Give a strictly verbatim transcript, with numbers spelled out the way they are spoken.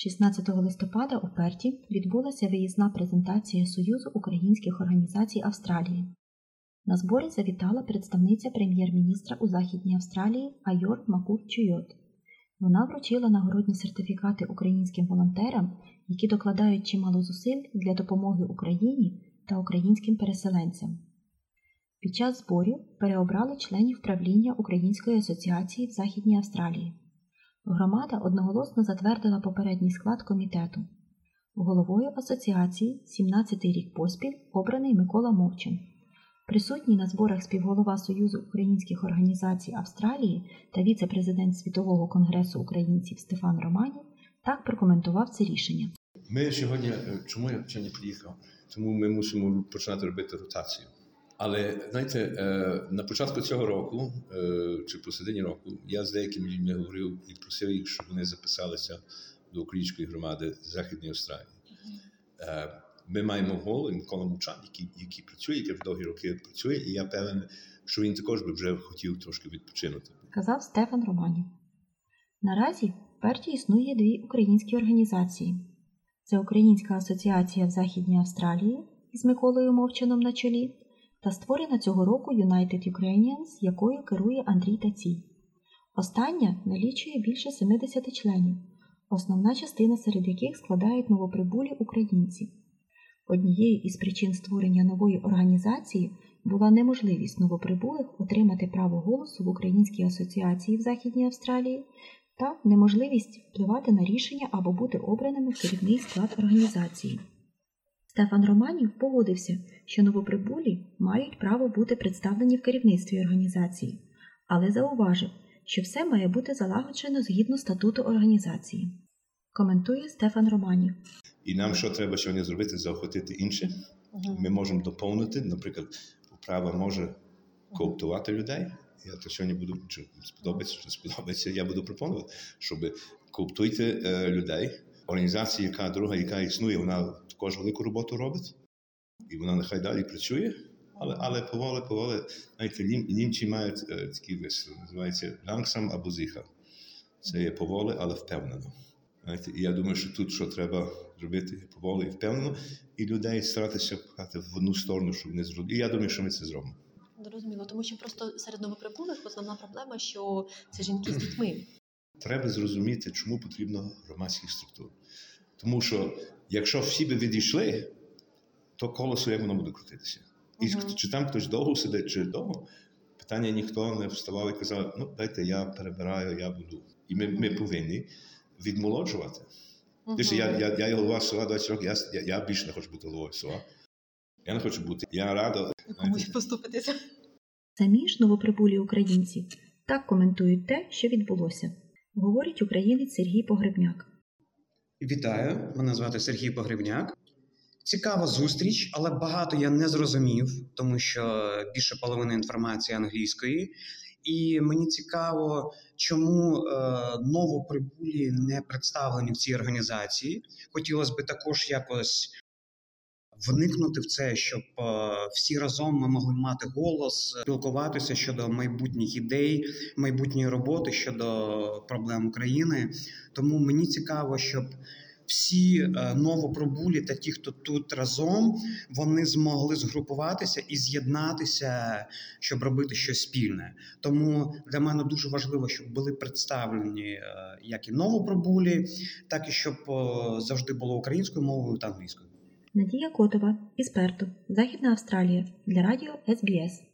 шістнадцятого листопада у Перті відбулася виїзна презентація Союзу українських організацій Австралії. На збори завітала представниця прем'єр-міністра у Західній Австралії Айор Макур Чуйот. Вона вручила нагородні сертифікати українським волонтерам, які докладають чимало зусиль для допомоги Україні та українським переселенцям. Під час зборів переобрали членів правління Української асоціації в Західній Австралії. Громада одноголосно затвердила попередній склад комітету. Головою асоціації сімнадцятий рік поспіль обраний Микола Мовчин. Присутній на зборах співголова Союзу українських організацій Австралії та віце-президент Світового конгресу українців Стефан Романів так прокоментував це рішення. Ми сьогодні, чому я сьогодні приїхав? Тому ми мусимо починати робити ротацію. Але, знаєте, на початку цього року, чи посередині року, я з деякими людьми говорив і просив їх, щоб вони записалися до української громади Західної Австралії. Ми маємо голову Микола Мовчин, який, який працює, який в довгі роки працює, і я певен, що він також би вже хотів трошки відпочинути. Казав Стефан Романів. Наразі в Перті існує дві українські організації. Це Українська асоціація в Західній Австралії із Миколою Мовчином на чолі та створена цього року United Ukrainians, якою керує Андрій Тацій. Остання налічує більше семидесяти членів, основна частина серед яких складають новоприбулі українці. Однією із причин створення нової організації була неможливість новоприбулих отримати право голосу в Українській асоціації в Західній Австралії та неможливість впливати на рішення або бути обраними в керівний склад організації. Стефан Романів погодився, що новоприбулі мають право бути представлені в керівництві організації, але зауважив, що все має бути залагоджено згідно статуту організації. Коментує Стефан Романів. І нам що треба сьогодні зробити? Заохотити інше. Uh-huh. Ми можемо доповнити, наприклад, управа може кооптувати людей. Я то сьогодні буду, чи сподобається, чи сподобається, я буду пропонувати, щоб кооптуйте е, людей. Організація, яка друга, яка існує, вона також велику роботу робить. І вона нехай далі працює, але, але поволі, поволі. Знаєте, нім, німці мають е, такий вислів, називається «langsam або sicher». Це є поволі, але впевнено. І я думаю, що тут що треба зробити поволі і впевнено, і людей старатися пхати в одну сторону, щоб не зробити. І я думаю, що ми це зробимо. Зрозуміло, тому що просто серед новоприбулих основна проблема, що це жінки з дітьми. Треба зрозуміти, чому потрібно громадських структур. Тому що, якщо всі би відійшли, то колесо як воно буде крутитися. І угу. Чи там хтось довго сидить, чи довго, питання ніхто не вставав і казав, ну, дайте, я перебираю, я буду. І ми, ми повинні відмолоджувати. Uh-huh. Тож, я, я, я є голова села двадцять років, я, я більше не хочу бути головою села. Я не хочу бути. Я рада. Комусь поступитися. Самі ж новоприбулі українці так коментують те, що відбулося. Говорить українець Сергій Погребняк. Вітаю, мене звати Сергій Погребняк. Цікава зустріч, але багато я не зрозумів, тому що більше половини інформації англійської. І мені цікаво, чому е, новоприбулі не представлені в цій організації. Хотілося б також якось вникнути в це, щоб е, всі разом ми могли мати голос, спілкуватися щодо майбутніх ідей, майбутньої роботи, щодо проблем України. Тому мені цікаво, щоб всі е, новоприбулі та ті, хто тут разом, вони змогли згрупуватися і з'єднатися, щоб робити щось спільне. Тому для мене дуже важливо, щоб були представлені е, як і новоприбулі, так і щоб е, завжди було українською мовою та англійською. Надія Котова із Перту, Західна Австралія, для радіо Ес Бі Ес.